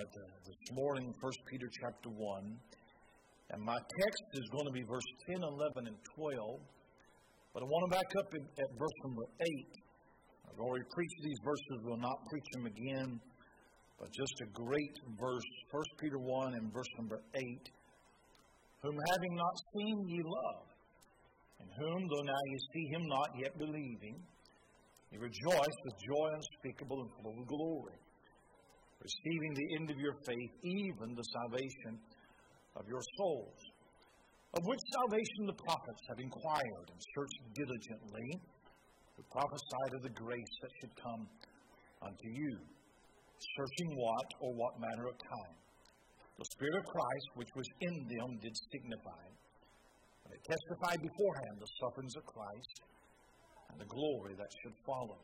But this morning, 1 Peter chapter 1, and my text is going to be verse 10, 11, and 12. But I want to back up at verse number 8. I've already preached these verses. We'll not preach them again. But just a great verse, 1 Peter 1 and verse number 8. Whom having not seen ye love, and whom, though now ye see him not, yet believing, ye rejoice with joy unspeakable and full of glory, receiving the end of your faith, even the salvation of your souls, of which salvation the prophets have inquired and searched diligently, who prophesied of the grace that should come unto you, searching what or what manner of time the Spirit of Christ which was in them did signify, when it testified beforehand the sufferings of Christ and the glory that should follow,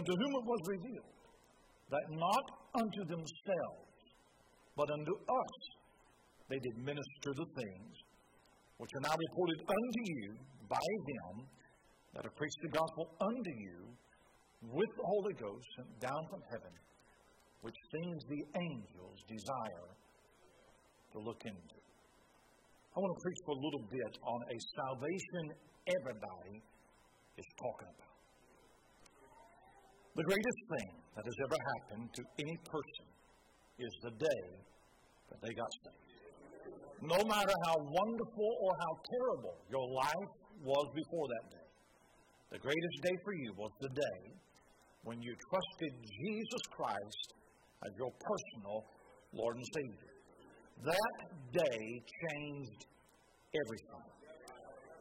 unto whom it was revealed that not unto themselves, but unto us, they did minister the things which are now reported unto you by them that have preached the gospel unto you with the Holy Ghost sent down from heaven, which things the angels desire to look into. I want to preach for a little bit on a salvation everybody is talking about. The greatest thing that has ever happened to any person is the day that they got saved. No matter how wonderful or how terrible your life was before that day, the greatest day for you was the day when you trusted Jesus Christ as your personal Lord and Savior. That day changed everything.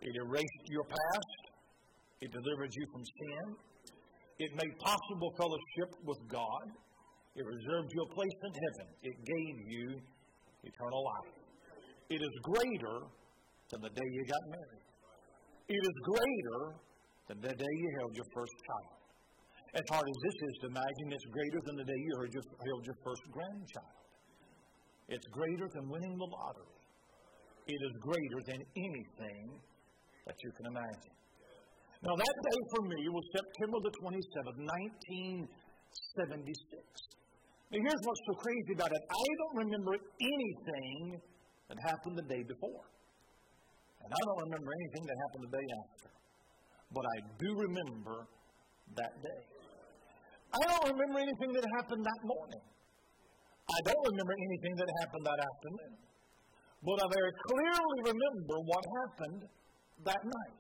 It erased your past. It delivered you from sin. It made possible fellowship with God. It reserved you a place in heaven. It gave you eternal life. It is greater than the day you got married. It is greater than the day you held your first child. As hard as this is to imagine, it's greater than the day you held your first grandchild. It's greater than winning the lottery. It is greater than anything that you can imagine. Now, that day for me was September the 27th, 1976. Now, here's what's so crazy about it. I don't remember anything that happened the day before. And I don't remember anything that happened the day after. But I do remember that day. I don't remember anything that happened that morning. I don't remember anything that happened that afternoon. But I very clearly remember what happened that night.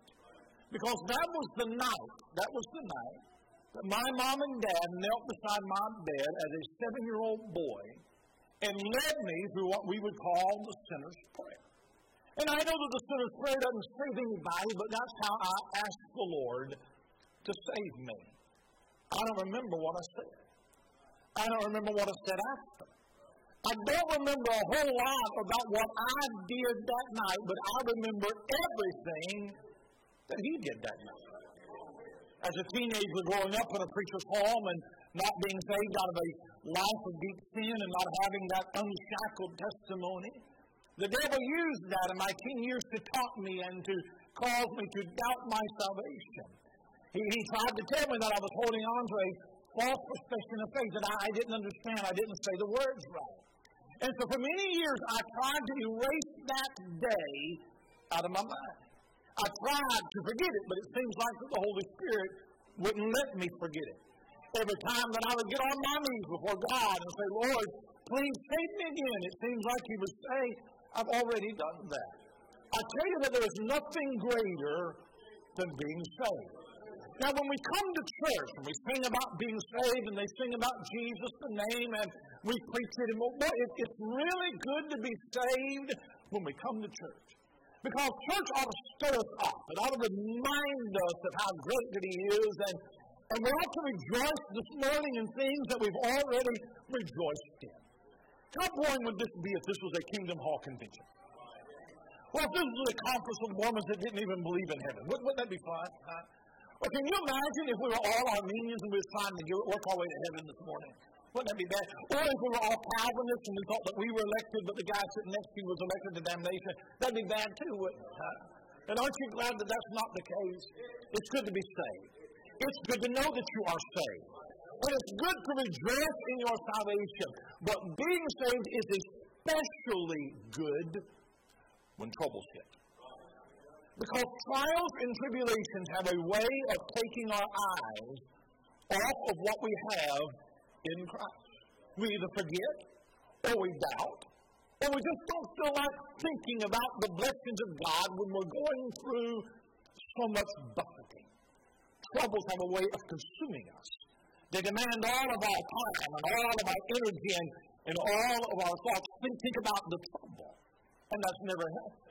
Because that was the night that my mom and dad knelt beside my bed as a 7-year-old boy and led me through what we would call the sinner's prayer. And I know that the sinner's prayer doesn't save anybody, but that's how I asked the Lord to save me. I don't remember what I said. I don't remember what I said after. I don't remember a whole lot about what I did that night, but I remember everything that he did that night. As a teenager growing up in a preacher's home and not being saved out of a life of deep sin and not having that unshackled testimony, the devil used that in my 10 years to taunt me and to cause me to doubt my salvation. He tried to tell me that I was holding on to a false profession of faith, that I didn't understand, I didn't say the words right. And so for many years, I tried to erase that day out of my mind. I tried to forget it, but it seems like the Holy Spirit wouldn't let me forget it. Every time that I would get on my knees before God and say, Lord, please save me again, it seems like He would say, I've already done that. I tell you that there is nothing greater than being saved. Now, when we come to church and we sing about being saved and they sing about Jesus, the name, and we preach it, and it's really good to be saved when we come to church. Because church ought to stir us up. It ought to remind us of how great that He is. And we ought to rejoice this morning in things that we've already rejoiced in. How boring would this be if this was a Kingdom Hall convention? Well, if this was a conference of Mormons that didn't even believe in heaven, wouldn't that be fun? Huh? Well, can you imagine if we were all Armenians and we were trying to work our way to heaven this morning? Wouldn't that be bad? Or if we were all Calvinists and we thought that we were elected, but the guy sitting next to you was elected to damnation, that'd be bad too, wouldn't it? Huh? And aren't you glad that that's not the case? It's good to be saved. It's good to know that you are saved. And it's good to rejoice in your salvation. But being saved is especially good when troubles hit. Because trials and tribulations have a way of taking our eyes off of what we have in Christ. We either forget, or we doubt, or we just don't feel like thinking about the blessings of God when we're going through so much buffeting. Troubles have a way of consuming us. They demand all of our time and all of our energy and all of our thoughts. Think about the trouble, and that's never healthy.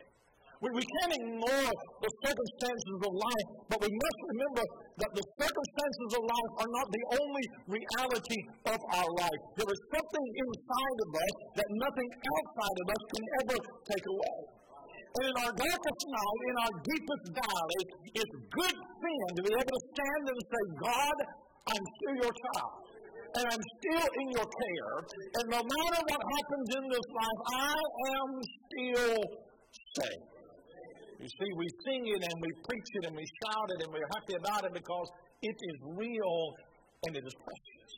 We can't ignore the circumstances of life, but we must remember that the circumstances of life are not the only reality of our life. There is something inside of us that nothing outside of us can ever take away. And in our darkest night, in our deepest valley, it's good sin to be able to stand and say, God, I'm still your child, and I'm still in your care, and no matter what happens in this life, I am still saved. You see, we sing it, and we preach it, and we shout it, and we're happy about it because it is real, and it is precious.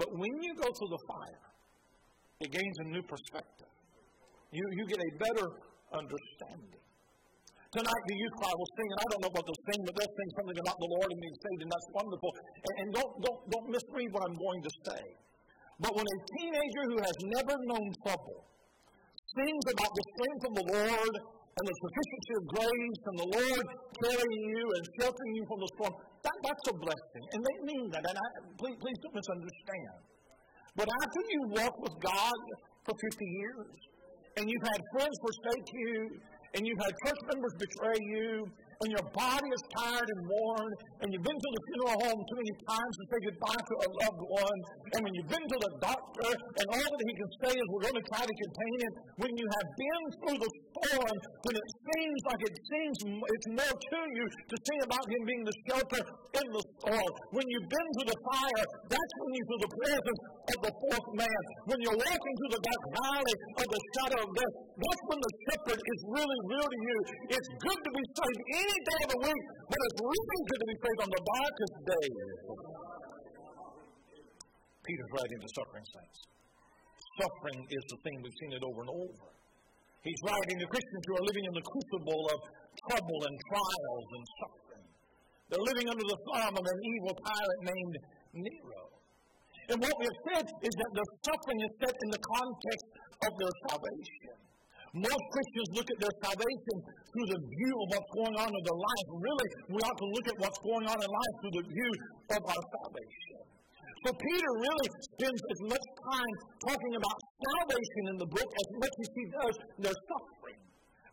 But when you go through the fire, it gains a new perspective. You get a better understanding. Tonight, the youth choir will sing, and I don't know what they'll sing, but they'll sing something about the Lord and being saved, and that's wonderful. And don't misread what I'm going to say. But when a teenager who has never known trouble sings about the strength of the Lord and the sufficiency of grace and the Lord carrying you and sheltering you from the storm, that's a blessing. And they mean that, and please don't misunderstand. But after you walk with God for 50 years, and you've had friends forsake you, and you've had church members betray you, and your body is tired and worn, and you've been to the funeral home too many times to say goodbye to a loved one, and when you've been to the doctor, and all that he can say is we're going to try to contain it, when you have been through the storm, when it seems like it's more to you to sing about him being the shelter in the storm. When you've been to the fire, that's when you feel the presence of the fourth man. When you're walking through the dark valley of the shadow of death, that's when the shepherd is really real to you. It's good to be saved any day of the week, but it's really good to be saved on the darkest day. Peter's writing to suffering saints. Suffering is the thing, we've seen it over and over. He's writing to Christians who are living in the crucible of trouble and trials and suffering. They're living under the thumb of an evil tyrant named Nero. And what we have said is that their suffering is set in the context of their salvation. Most Christians look at their salvation through the view of what's going on in their life. Really, we ought to look at what's going on in life through the view of our salvation. So Peter really spends as much time talking about salvation in the book as much as he does their suffering.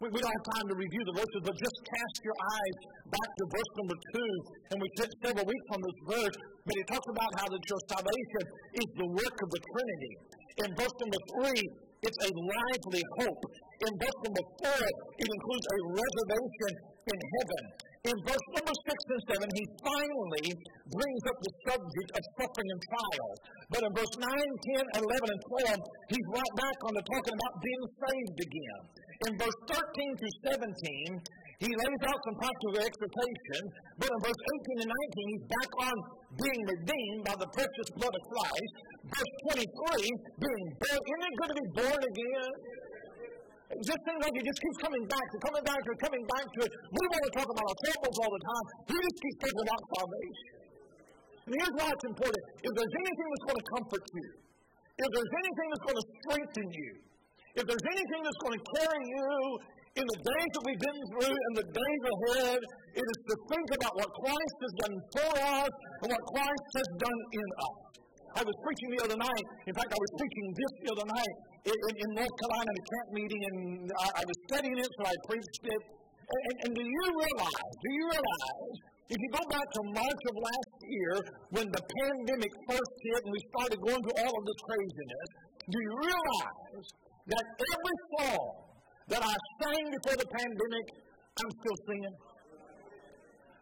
We don't have time to review the verses, but just cast your eyes back to verse number 2, and we took several weeks on this verse, but it talks about how that your salvation is the work of the Trinity. In verse number 3, it's a lively hope. In verse number 4, it includes a reservation in heaven. In verse number 6 and 7, he finally brings up the subject of suffering and trial. But in verse 9, 10, 11, and 12, he's right back on to talking about being saved again. In verse 13 through 17, he lays out some practical exhortation, but in verse 18 and 19, he's back on being redeemed by the precious blood of Christ. Verse 23, being born. Isn't it good to be born again? It just seems like he just keeps coming back to it. We want to talk about our troubles all the time. He just keeps talking about salvation. And here's why it's important. If there's anything that's going to comfort you, if there's anything that's going to strengthen you, if there's anything that's going to carry you in the days that we've been through and the days ahead, it is to think about what Christ has done for us and what Christ has done in us. I was preaching the other night. In fact, I was preaching this the other night in North Carolina at a camp meeting, and I was studying it, so I preached it. And do you realize, if you go back to March of last year, when the pandemic first hit and we started going through all of this craziness, do you realize that every song that I sang before the pandemic, I'm still singing?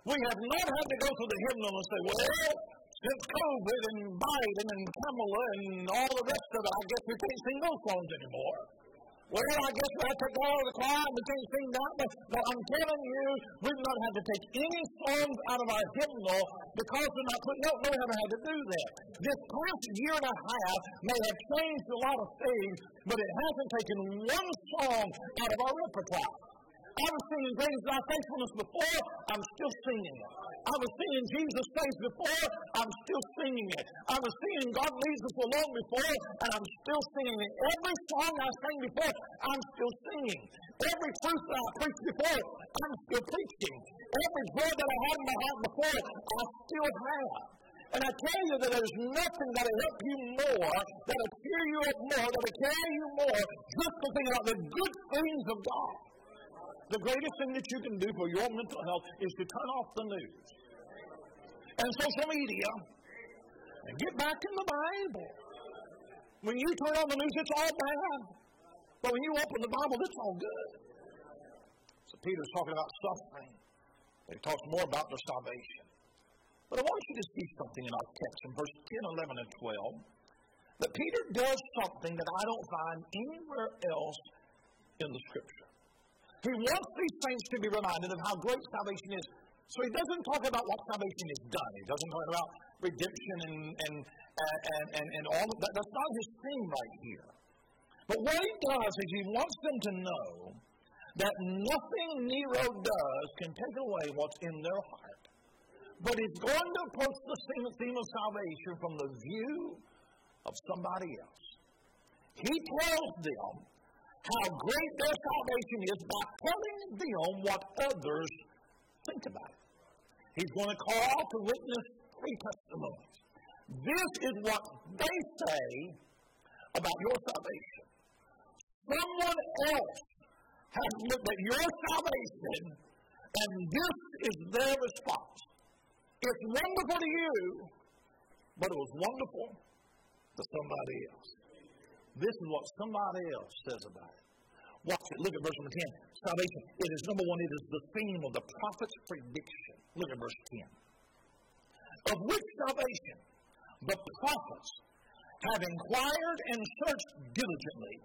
We have not had to go through the hymnal and say, well, since COVID and Biden and Kamala and all the rest of it, I guess we can't sing those songs anymore. well, I guess I'll take all the time and things seem that, but I'm telling you, we've not had to take any songs out of our hymnal because we're not putting up. We haven't had to do that. This past year and a half may have changed a lot of things, but it hasn't taken one song out of our repertoire. I was singing Great Is Thy Faithfulness before, I'm still singing it. I was singing Jesus Saves before, I'm still singing it. I was singing God Leads Us Along before, and I'm still singing it. Every song I sang before, I'm still singing. Every truth that I preached before, I'm still preaching. Every word that I had in my heart before, I still have. And I tell you that there's nothing that will help you more, that will cheer you up more, that will carry you more, just to think about the good things of God. The greatest thing that you can do for your mental health is to turn off the news and social media and get back in the Bible. When you turn on the news, it's all bad. But when you open the Bible, it's all good. So Peter's talking about suffering. He talks more about their salvation. But I want you to see something in our text in verse 10, 11, and 12 that Peter does something that I don't find anywhere else in the Scripture. He wants these saints to be reminded of how great salvation is. So he doesn't talk about what salvation is done. He doesn't talk about redemption and all of that. That's not his thing right here. But what he does is he wants them to know that nothing Nero does can take away what's in their heart. But he's going to approach the theme of salvation from the view of somebody else. He tells them how great their salvation is by telling them what others think about it. He's going to call to witness three testimonies. This is what they say about your salvation. Someone else has looked at your salvation, and this is their response. It's wonderful to you, but it was wonderful to somebody else. This is what somebody else says about it. Watch it. Look at verse number 10. Salvation. It is, number one, it is the theme of the prophet's prediction. Look at verse 10. Of which salvation the prophets have inquired and searched diligently,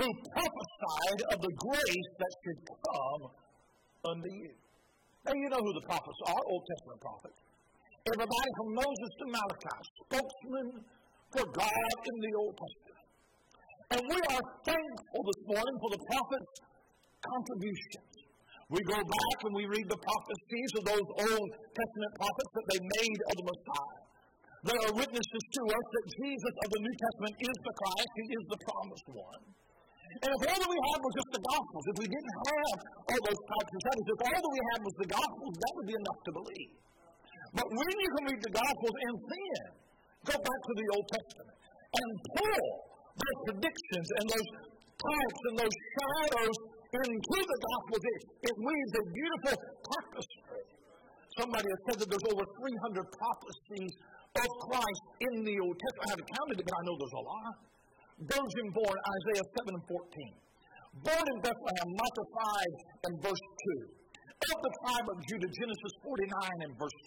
who prophesied of the grace that should come unto you. Now, you know who the prophets are, Old Testament prophets. Everybody from Moses to Malachi, spokesmen for God in the Old Testament. And we are thankful this morning for the prophets' contributions. We go back and we read the prophecies of those Old Testament prophets that they made of the Messiah. They are witnesses to us that Jesus of the New Testament is the Christ. He is the promised one. And if all that we had was just the Gospels, if we didn't have all those types of studies, if all that we had was the Gospels, that would be enough to believe. But when you can read the Gospels and then go back to the Old Testament and pull those predictions and those types and those shadows into the gospel, it weaves a beautiful tapestry. Somebody has said that there's over 300 prophecies of Christ in the Old Testament. I haven't counted it, but I know there's a lot. Virgin born, Isaiah 7 and 14. Born in Bethlehem, Micah 5 and verse 2. Of the tribe of Judah, Genesis 49 and verse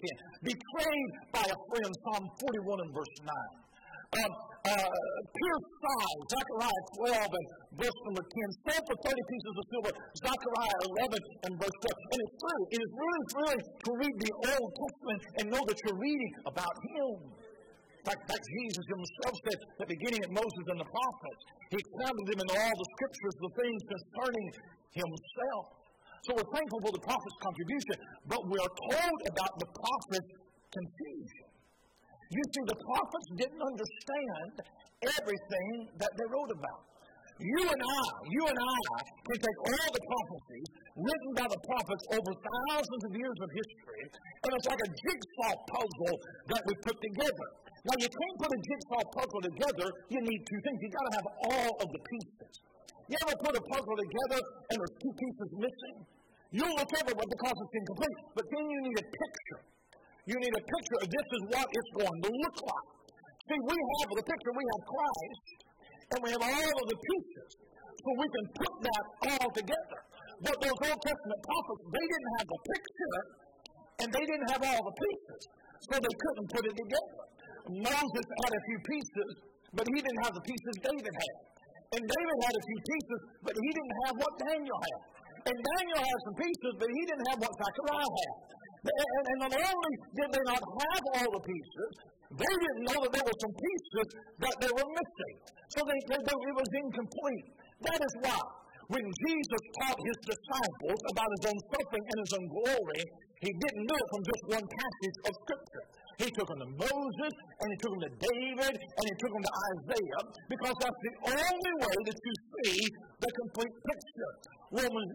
10. Betrayed by a friend, Psalm 41 and verse 9. Pierced side, Zechariah 12 and verse number 10. Sold for 30 pieces of silver, Zechariah 11 and verse 12. And it's true. It is really thrilling to read the Old Testament and know that you're reading about Him. Like Jesus Himself said at the beginning of Moses and the prophets. He expounded them in all the Scriptures, the things concerning Himself. So we're thankful for the prophet's contribution, but we are told about the prophet's confusion. You see, the prophets didn't understand everything that they wrote about. You and I can take all the prophecies written by the prophets over thousands of years of history, and it's like a jigsaw puzzle that we put together. Now, you can't put a jigsaw puzzle together. You need two things. You've got to have all of the pieces. You ever put a puzzle together and there's two pieces missing? You'll look everywhere because it's incomplete, but then you need a picture. You need a picture of this is what it's going to look like. See, we have the picture, we have Christ, and we have all of the pieces. So we can put that all together. But those Old Testament prophets, they didn't have the picture, and they didn't have all the pieces. So they couldn't put it together. Moses had a few pieces, but he didn't have the pieces David had. And David had a few pieces, but he didn't have what Daniel had. And Daniel had some pieces, but he didn't have what Zechariah had. And not only did they not have all the pieces, they didn't know that there were some pieces that they were missing. So it was incomplete. That is why when Jesus taught his disciples about his own suffering and his own glory, he didn't do it from just one passage of Scripture. He took them to Moses, and he took them to David, and he took them to Isaiah, because that's the only way that you see the complete picture. Romans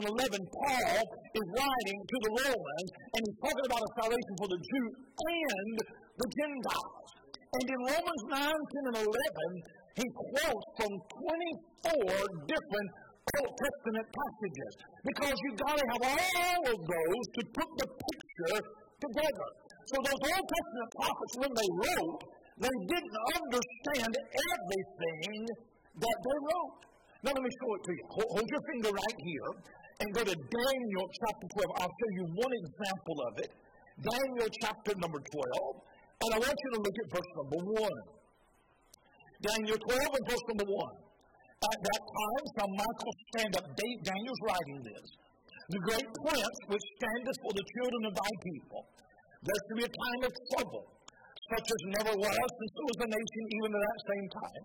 9, 10, and 11, Paul is writing to the Romans, and he's talking about a salvation for the Jew and the Gentiles. And in Romans 9, 10, and 11, he quotes from 24 different Old Testament passages, because you've got to have all of those to put the picture together. So those Old Testament prophets, when they wrote, they didn't understand everything that they wrote. Now let me show it to you. Hold your finger right here and go to Daniel chapter 12. I'll show you one example of it. Daniel chapter number 12. And I want you to look at verse number 1. Daniel 12 and verse number 1. At that time shall Michael stand up. Daniel's writing this. The great prince which standeth for the children of thy people. There shall be a time of trouble, such as never was since there was a nation even at that same time.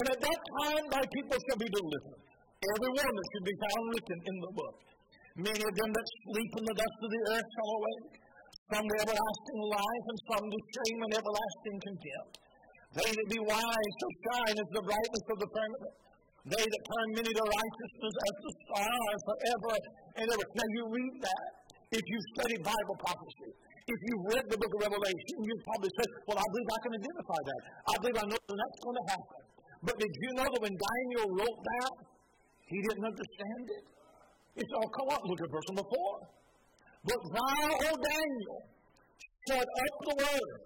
And at that time thy people shall be delivered, every one that should be found written in the book. Many of them that sleep in the dust of the earth shall awake, some to everlasting life, and some to shame and everlasting contempt. They that be wise shall shine as the brightness of the firmament. They that turn many to righteousness as the stars forever and ever. Now you read that if you study Bible prophecy. If you've read the book of Revelation, you've probably said, well, I believe I can identify that. I believe I know that that's going to happen. But did you know that when Daniel wrote that, he didn't understand it? It's all come up. Look at verse number 4. But thou, O Daniel, shut up the words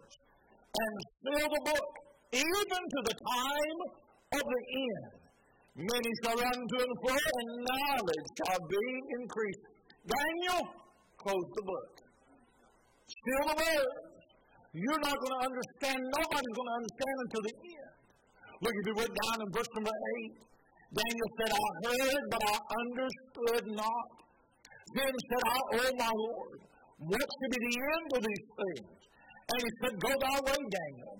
and seal the book, even to the time of the end. Many shall run to and fro, and knowledge shall be increased. Daniel, close the book. Seal the word. You're not going to understand. Nobody's going to understand until the end. Look, if you went down in verse number 8, Daniel said, I heard, but I understood not. Then said I, O my Lord, what should be the end of these things? And he said, go thy way, Daniel,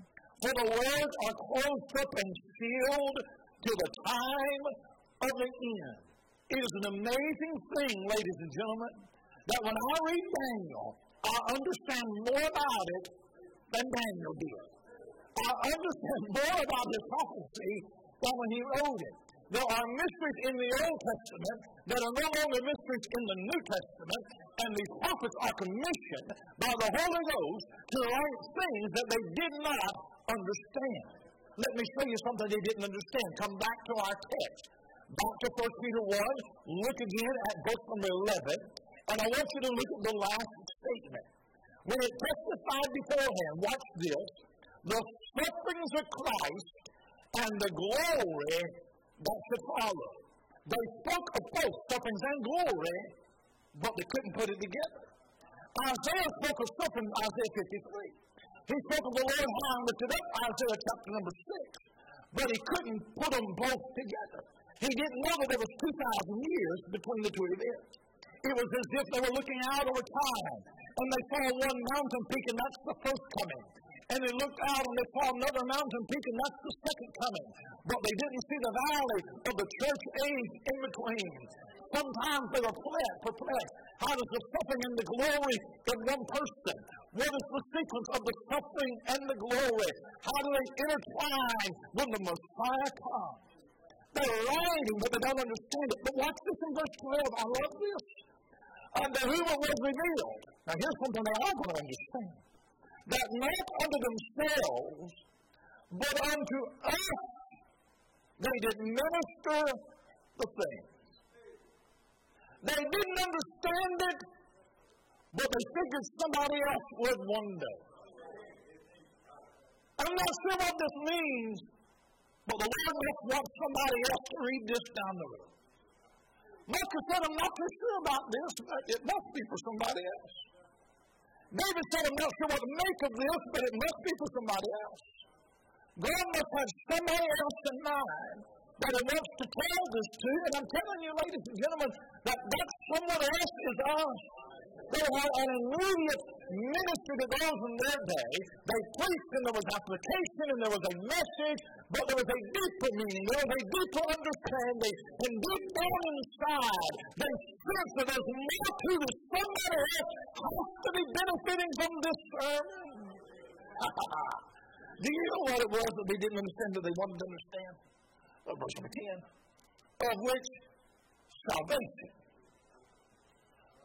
for the words are closed up and sealed to the time of the end. It is an amazing thing, ladies and gentlemen, that when I read Daniel, I understand more about it than Daniel did. I understand more about his prophecy than when he wrote it. There are mysteries in the Old Testament that are no longer mysteries in the New Testament, and these prophets are commissioned by the Holy Ghost to write things that they did not understand. Let me show you something they didn't understand. Come back to our text. Back to 1 Peter 1. Look again at verse number 11. And I want you to look at the last statement. When it testified beforehand, watch this, the sufferings of Christ and the glory that should follow. They spoke of both sufferings and glory, but they couldn't put it together. Isaiah spoke of suffering in Isaiah 53. He spoke of the Lord high and lifted up, Isaiah chapter number 6. But he couldn't put them both together. He didn't know that there was 2,000 years between the two events. It was as if they were looking out over time, and they saw one mountain peak, and that's the first coming. And they looked out, and they saw another mountain peak, and that's the second coming. But they didn't see the valley of the church age in between. Sometimes they were perplexed. How does the suffering and the glory in one person? What is the sequence of the suffering and the glory? How do they intertwine when the Messiah comes? They're writing, but they don't understand it. But watch this in verse 12. I love this. Unto whom it was revealed. Now here's something they are going to understand. That not unto themselves, but unto us, they did minister the things. They didn't understand it, but they figured somebody else would one day. I'm not sure what this means, but the Lord must want somebody else to read this down the road. Michael said, I'm not too sure about this, but it must be for somebody else. David said, I'm not sure what to make of this, but it must be for somebody else. God must have somebody else in mind that it wants to tell this to. And I'm telling you, ladies and gentlemen, that someone else is us. They had an immediate ministry to those in their day. They preached and there was application and there was a message, but there was a deeper meaning, there was a deeper understanding. And deep down inside, they sensed that there's more to this. Somebody else has to be benefiting from this sermon. Do you know what it was that they didn't understand that they wanted to understand? Well, verse number 10, of which salvation.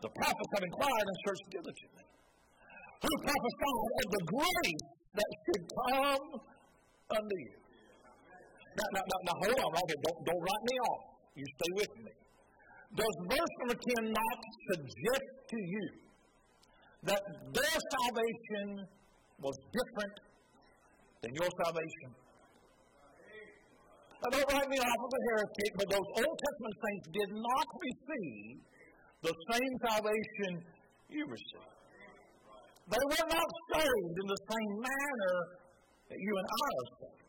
The prophets have inquired and searched diligently. Who prophesied of the grace that should come unto you? Now, hold on right here. Don't write me off. You stay with me. Does verse number 10 not suggest to you that their salvation was different than your salvation? Now, don't write me off as a heretic, but those Old Testament saints did not receive the same salvation you received. They were not saved in the same manner that you and I are saved.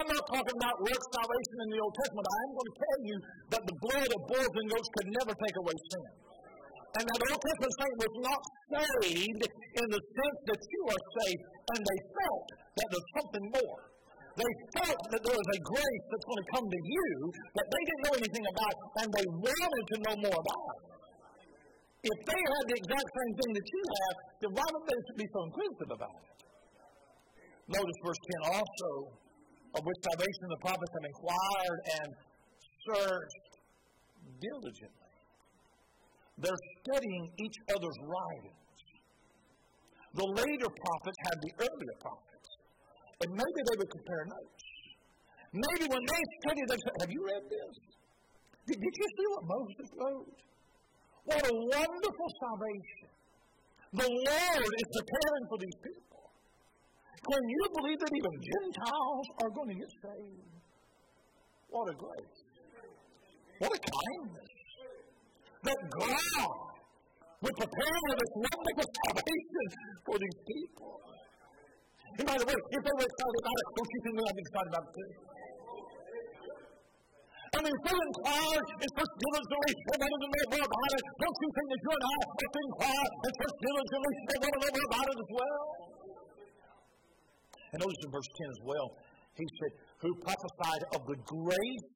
I'm not talking about work salvation in the Old Testament. I'm going to tell you that the blood of bulls and goats could never take away sin. And that Old Testament saint was not saved in the sense that you are saved, and they felt that there's something more. They felt that there was a grace that's going to come to you that they didn't know anything about, and they wanted to know more about it. If they had the exact same thing that you have, then why would they be so inquisitive about it? Notice verse 10 also, of which salvation the prophets have inquired and searched diligently. They're studying each other's writings. The later prophets had the earlier prophets. And maybe they would compare notes. Maybe when they studied, they said, have you read this? Did you see what Moses wrote? What a wonderful salvation. The Lord is preparing for these people. Can you believe that even Gentiles are going to get saved? What a grace. What a kindness. That God would prepare this wonderful salvation for these people. And by the way, if they were excited about it, don't you think I'm excited about it too? I mean, so inquire and search diligently and wanted to know more about it. Don't you think that you and I have to inquire and search diligently and want to know more about it as well? And notice in verse 10 as well, he said, who prophesied of the grace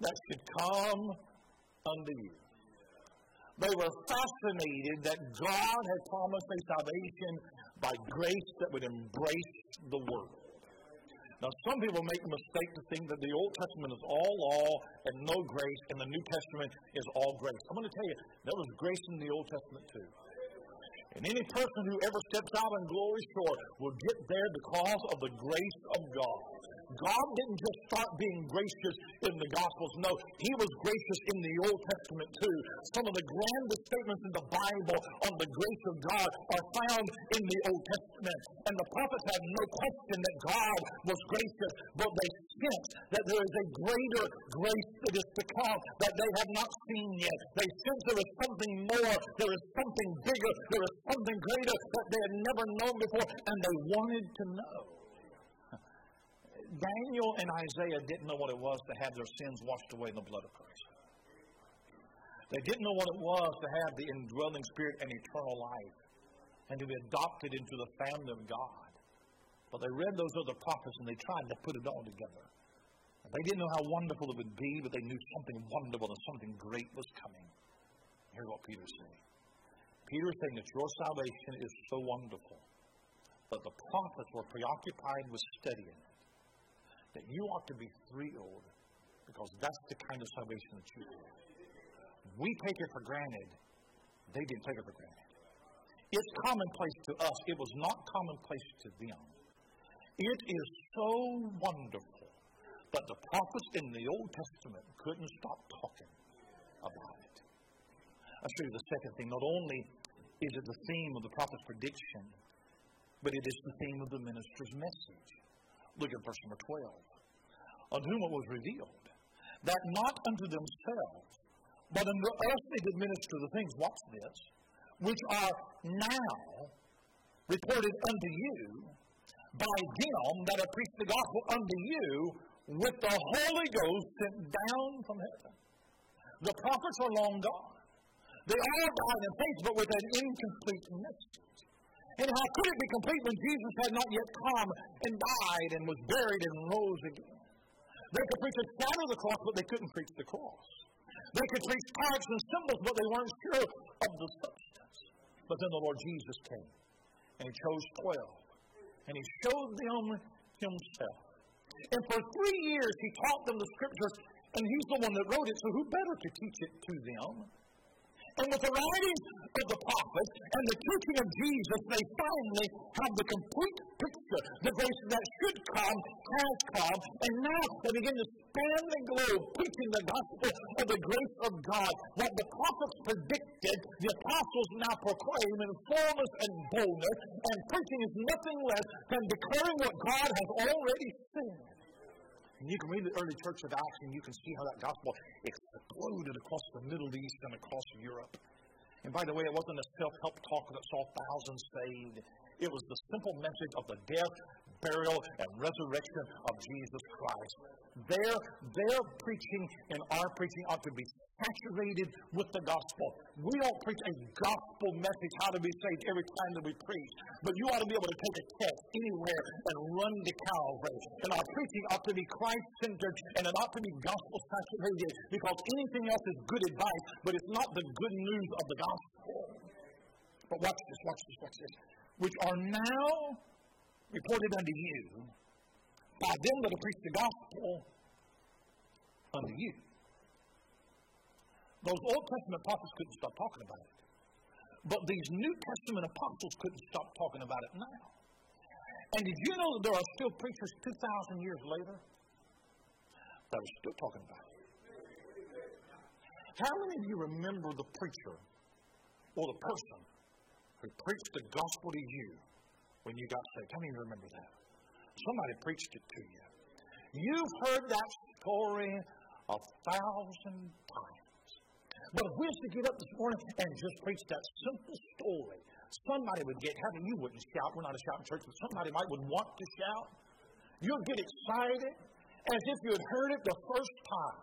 that should come unto you. They were fascinated that God had promised a salvation by grace that would embrace the world. Now, some people make the mistake to think that the Old Testament is all law and no grace, and the New Testament is all grace. I'm going to tell you, there was grace in the Old Testament too. And any person who ever steps out on glory's shore will get there because of the grace of God. God didn't just start being gracious in the Gospels. No, He was gracious in the Old Testament too. Some of the grandest statements in the Bible on the grace of God are found in the Old Testament. And the prophets had no question that God was gracious, but they sensed that there is a greater grace that is to come that they have not seen yet. They sensed there is something more, there is something bigger, there is something greater that they had never known before, and they wanted to know. Daniel and Isaiah didn't know what it was to have their sins washed away in the blood of Christ. They didn't know what it was to have the indwelling spirit and eternal life and to be adopted into the family of God. But they read those other prophets and they tried to put it all together. They didn't know how wonderful it would be, but they knew something wonderful and something great was coming. Here's what Peter's saying. Peter's saying that your salvation is so wonderful that the prophets were preoccupied with studying it. That you ought to be thrilled because that's the kind of salvation that you have. We take it for granted. They didn't take it for granted. It's commonplace to us. It was not commonplace to them. It is so wonderful that the prophets in the Old Testament couldn't stop talking about it. I'll show you the second thing. Not only is it the theme of the prophet's prediction, but it is the theme of the minister's message. Look at verse number 12. On whom it was revealed, that not unto themselves, but unto us they did minister the things, watch this, which are now reported unto you by them that have preached the gospel unto you with the Holy Ghost sent down from heaven. The prophets are long gone. They all died in faith, but with an incomplete message. And how could it be complete when Jesus had not yet come and died and was buried and rose again? They could preach a shadow of the cross, but they couldn't preach the cross. They could preach parts and symbols, but they weren't sure of the substance. But then the Lord Jesus came, and He chose 12, and He showed them Himself. And for 3 years, He taught them the Scriptures, and He's the one that wrote it, so who better to teach it to them? And with the writings of the prophets and the teaching of Jesus, they finally have the complete picture. The grace that should come has come, and now they begin to span the globe preaching the gospel of the grace of God. What the prophets predicted, the apostles now proclaim in fullness and boldness, and preaching is nothing less than declaring what God has already said. And you can read the early Church of Acts, and you can see how that gospel exploded across the Middle East and across Europe. And by the way, it wasn't a self-help talk that saw thousands saved. It was the simple message of the death, burial, and resurrection of Jesus Christ. Their preaching and our preaching ought to be saturated with the gospel. We don't preach a gospel message, how to be saved, every time that we preach. But you ought to be able to take a text anywhere and run to Calvary. And our preaching ought to be Christ-centered, and it ought to be gospel-saturated, because anything else is good advice, but it's not the good news of the gospel. But watch this. Which are now reported unto you by them that have preached the gospel unto you. Those Old Testament prophets couldn't stop talking about it. But these New Testament apostles couldn't stop talking about it now. And did you know that there are still preachers 2,000 years later that are still talking about it? How many of you remember the preacher or the person who preached the gospel to you when you got saved? How many of you remember that? Somebody preached it to you. You've heard that story 1,000 times. But if we were to get up this morning and just preach that simple story, somebody would get happy. You wouldn't shout. We're not a shouting church, but somebody might would want to shout. You'll get excited as if you had heard it the first time.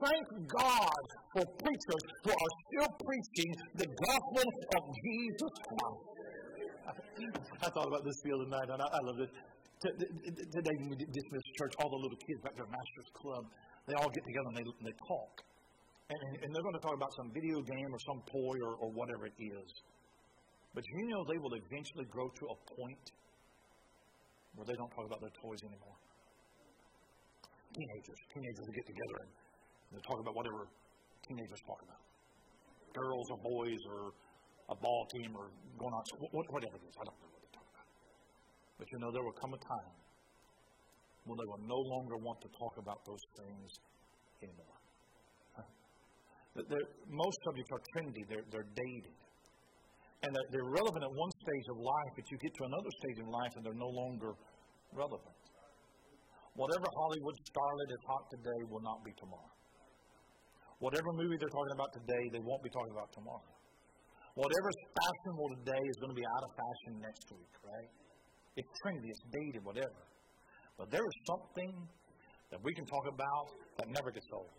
Thank God for preachers who are still preaching the gospel of Jesus Christ. I thought about this the other night, and I love this. Today, when we dismiss church, all the little kids at their master's club, they all get together and they talk. And they're going to talk about some video game or some toy or whatever it is. But you know they will eventually grow to a point where they don't talk about their toys anymore. Teenagers will get together and they'll talk about whatever teenagers talk about. Girls or boys or a ball team or going out, whatever it is. I don't know what they talk about. But you know there will come a time when they will no longer want to talk about those things anymore. Most subjects are trendy. They're dated. And they're relevant at one stage of life, but you get to another stage in life and they're no longer relevant. Whatever Hollywood starlet is hot today will not be tomorrow. Whatever movie they're talking about today, they won't be talking about tomorrow. Whatever's fashionable today is going to be out of fashion next week, right? It's trendy, it's dated, whatever. But there is something that we can talk about that never gets old.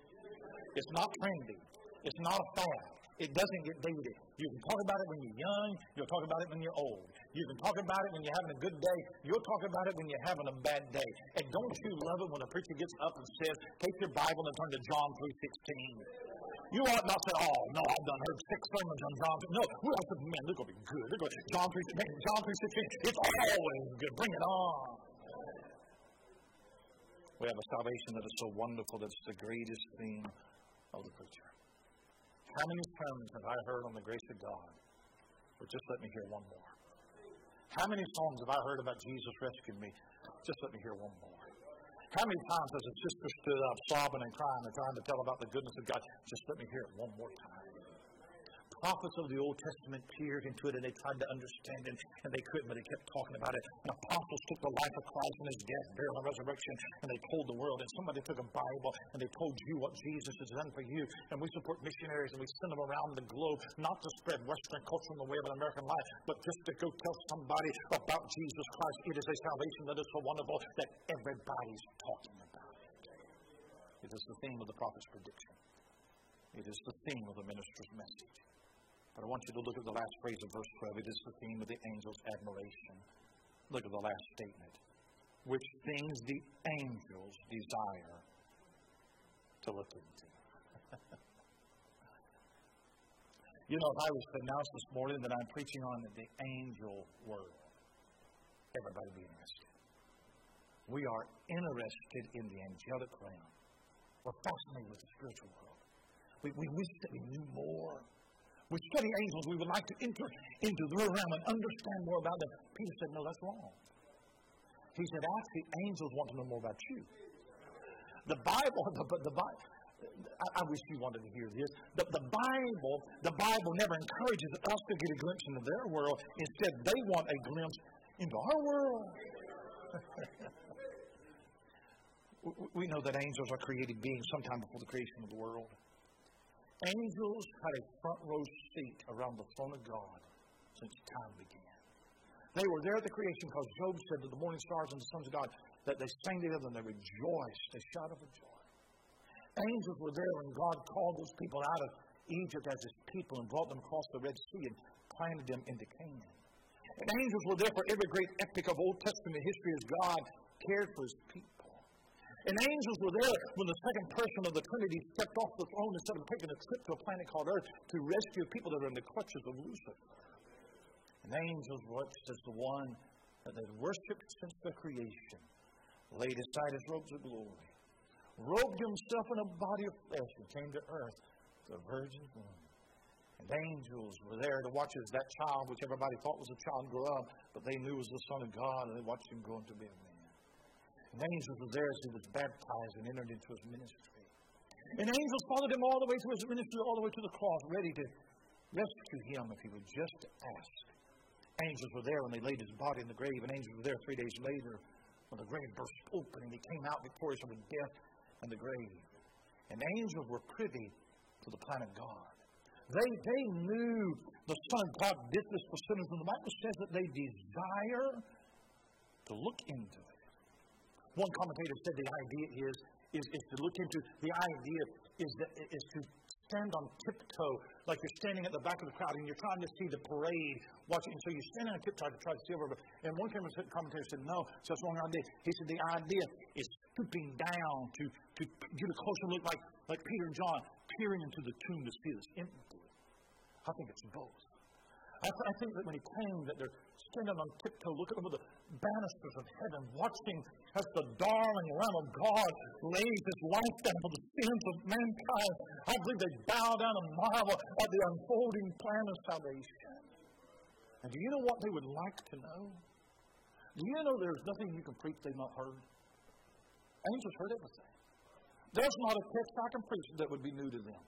It's not trendy. It's not a fad. It doesn't get dated. You can talk about it when you're young. You'll talk about it when you're old. You can talk about it when you're having a good day. You'll talk about it when you're having a bad day. And don't you love it when a preacher gets up and says, take your Bible and turn to John 3:16. You ought not say, oh, no, I've done heard 6 sermons on John. No, we ought to say, man, they're going to be good. They're going to John 3:16. It's always good. Bring it on. We have a salvation that is so wonderful that it's the greatest thing of the preacher. How many sermons have I heard on the grace of God? But just let me hear one more. How many songs have I heard about Jesus rescued me? Just let me hear one more. How many times has a sister stood up sobbing and crying and trying to tell about the goodness of God? Just let me hear it one more time. Prophets of the Old Testament peered into it and they tried to understand it and they couldn't, but they kept talking about it. And apostles took the life of Christ and his death, burial, and resurrection, and they told the world. And somebody took a Bible and they told you what Jesus has done for you. And we support missionaries and we send them around the globe, not to spread Western culture in the way of an American life, but just to go tell somebody about Jesus Christ. It is a salvation that is so wonderful that everybody's talking about it. It is the theme of the prophet's prediction. It is the theme of the minister's message. But I want you to look at the last phrase of verse 12. It is the theme of the angel's admiration. Look at the last statement. Which things the angels desire to look into. You know, if I was to announce this morning that I'm preaching on the angel world, everybody would be interested. We are interested in the angelic realm. We're fascinated with the spiritual world. We wish that we knew more. We study angels. We would like to enter into the real realm and understand more about them. Peter said, no, that's wrong. He said, actually, angels want to know more about you. I wish you wanted to hear this. The Bible never encourages us to get a glimpse into their world. Instead, they want a glimpse into our world. We know that angels are created beings sometime before the creation of the world. Angels had a front row seat around the throne of God since time began. They were there at the creation because Job said that the morning stars and the sons of God, that they sang together and they rejoiced, they shouted for joy. Angels were there when God called those people out of Egypt as his people and brought them across the Red Sea and planted them into Canaan. And angels were there for every great epic of Old Testament history as God cared for his people. And angels were there when the second person of the Trinity stepped off the throne instead of taking a trip to a planet called Earth to rescue people that are in the clutches of Lucifer. And angels watched as the one that they'd worshipped since their creation laid aside his robes of glory, robed himself in a body of flesh, and came to earth, the virgin's womb. And angels were there to watch as that child, which everybody thought was a child, grew up, but they knew was the Son of God, and they watched him grow into a man. And angels were there as he was baptized and entered into his ministry. And angels followed him all the way to his ministry, all the way to the cross, ready to rescue him if he would just ask. Angels were there when they laid his body in the grave, and angels were there 3 days later when the grave burst open and he came out victorious over death and the grave. And angels were privy to the plan of God. They knew the Son of God did this for sinners, and the Bible says that they desire to look into it. One commentator said the idea is to look into. The idea is to stand on tiptoe, like you're standing at the back of the crowd and you're trying to see the parade watching. So you're standing on tiptoe to try to see over. And one commentator said, no, so that's the wrong idea. He said the idea is stooping down to get a closer look, like Peter and John, peering into the tomb to see this empty. I think it's both. I think that when he came, that they're standing on tiptoe, looking over the banisters of heaven, watching as the darling Lamb of God lays his life down for the sins of mankind. I believe they bow down and marvel at the unfolding plan of salvation. And do you know what they would like to know? Do you know there's nothing you can preach they've not heard? Angels heard everything. There's not a text I can preach that would be new to them.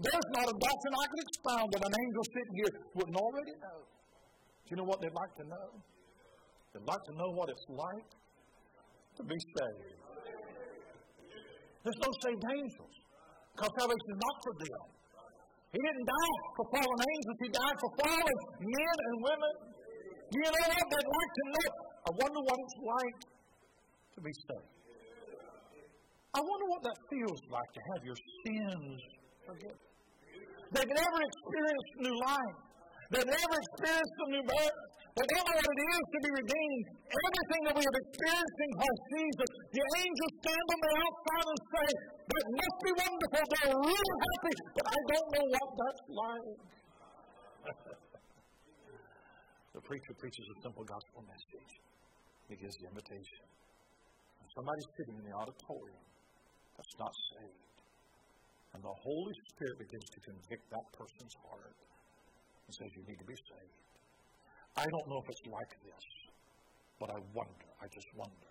There's not a doctrine I could expound that an angel sitting here wouldn't already know. Do you know what they'd like to know? They'd like to know what it's like to be saved. There's no saved angels, because salvation is not for them. He didn't die for fallen angels. He died for fallen men and women. Do you know what they'd like to know? I wonder what it's like to be saved. I wonder what that feels like to have your sins forgiven. They've never experienced new life. They've never experienced a new birth. They don't know what it is to be redeemed. Everything that we have experienced in Christ Jesus, the angels stand on the outside and say, that must be wonderful. They're really happy, but I don't know what that's like. The preacher preaches a simple gospel message. He gives the invitation. And somebody's sitting in the auditorium that's not saved. And the Holy Spirit begins to convict that person's heart and says, you need to be saved. I don't know if it's like this, but I wonder. I just wonder.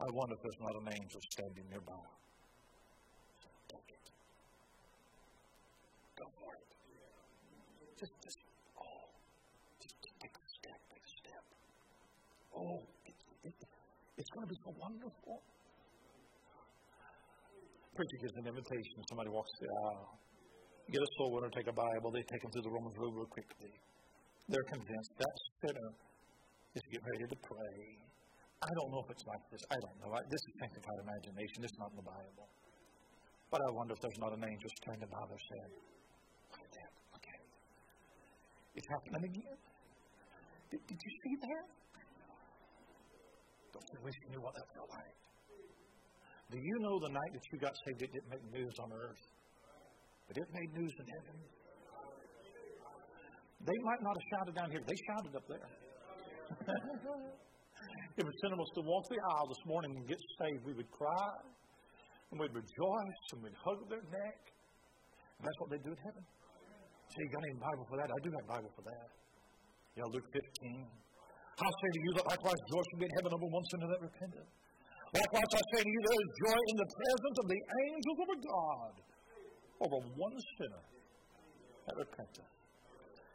I wonder if there's not an angel standing nearby. Take it. Go for it. Just take a step. Take a step. Oh, it's going to be so wonderful. Preacher gives an invitation. Somebody walks through the aisle. Get a soul winner, take a Bible. They take them through the Romans road real quickly. They're convinced that sinner is getting ready to pray. I don't know if it's like this. I don't know. This is sanctified imagination. It's not in the Bible. But I wonder if there's not an angel standing by their side. Look at that. Look at it. It's happening again. Did you see that? Don't you wish you knew what that felt like? Do you know the night that you got saved, it didn't make news on earth, but it made news in heaven? They might not have shouted down here. They shouted up there. If it sent us to walk the aisle this morning and get saved, we would cry, and we'd rejoice, and we'd hug their neck. And that's what they do in heaven. Say, you got any Bible for that? I do have Bible for that. Yeah, Luke 15. I say to you that likewise joy should be in heaven over one sinner that repented. Likewise I say to you there is joy in the presence of the angels of God over one sinner that repented.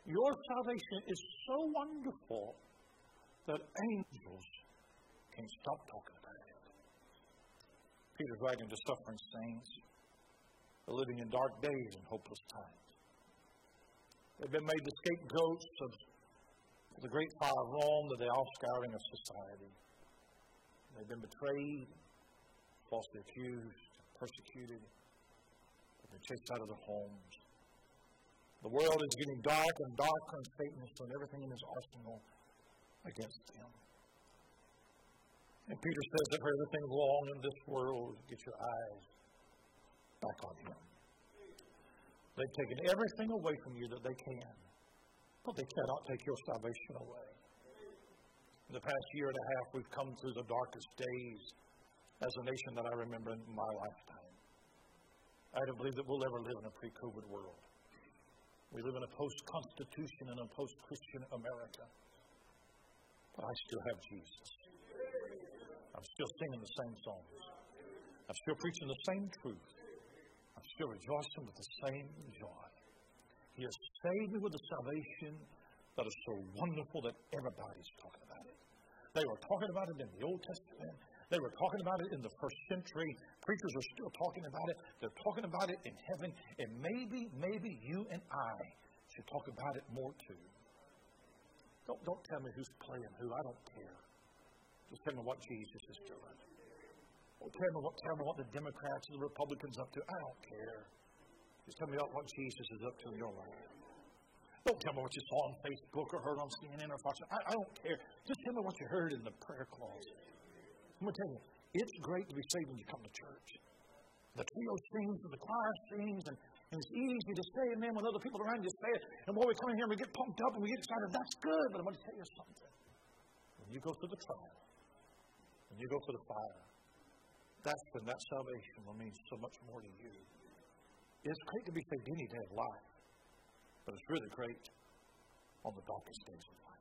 Your salvation is so wonderful that angels can stop talking about it. Peter's writing to suffering saints, they're living in dark days and hopeless times. They've been made the scapegoats of the great fire of Rome, the offscouring of society. They've been betrayed, falsely accused, persecuted. They've been chased out of their homes. The world is getting dark and darker, and Satan has thrown everything in his arsenal against him. And Peter says that for everything wrong in this world, get your eyes back on him. They've taken everything away from you that they can, but they cannot take your salvation away. In the past year and a half, we've come through the darkest days as a nation that I remember in my lifetime. I don't believe that we'll ever live in a pre-COVID world. We live in a post-Constitution and a post-Christian America. But I still have Jesus. I'm still singing the same songs. I'm still preaching the same truth. I'm still rejoicing with the same joy. He has saved me with a salvation that is so wonderful that everybody's talking about it. They were talking about it in the Old Testament. They were talking about it in the first century. Preachers are still talking about it. They're talking about it in heaven. And maybe you and I should talk about it more too. Don't tell me who's playing who. I don't care. Just tell me what Jesus is doing. Don't tell me what the Democrats and the Republicans are up to. I don't care. Just tell me what Jesus is up to in your life. Don't tell me what you saw on Facebook or heard on CNN or Fox. I don't care. Just tell me what you heard in the prayer closet. I'm going to tell you, it's great to be saved when you come to church. The trio sings and the choir sings, and it's easy to say amen when other people around you say it. And while we come in here and we get pumped up and we get excited, that's good. But I'm going to tell you something. When you go through the trial, when you go through the fire, that's when that salvation will mean so much more to you. It's great to be saved any day of life, but it's really great on the darkest days of life.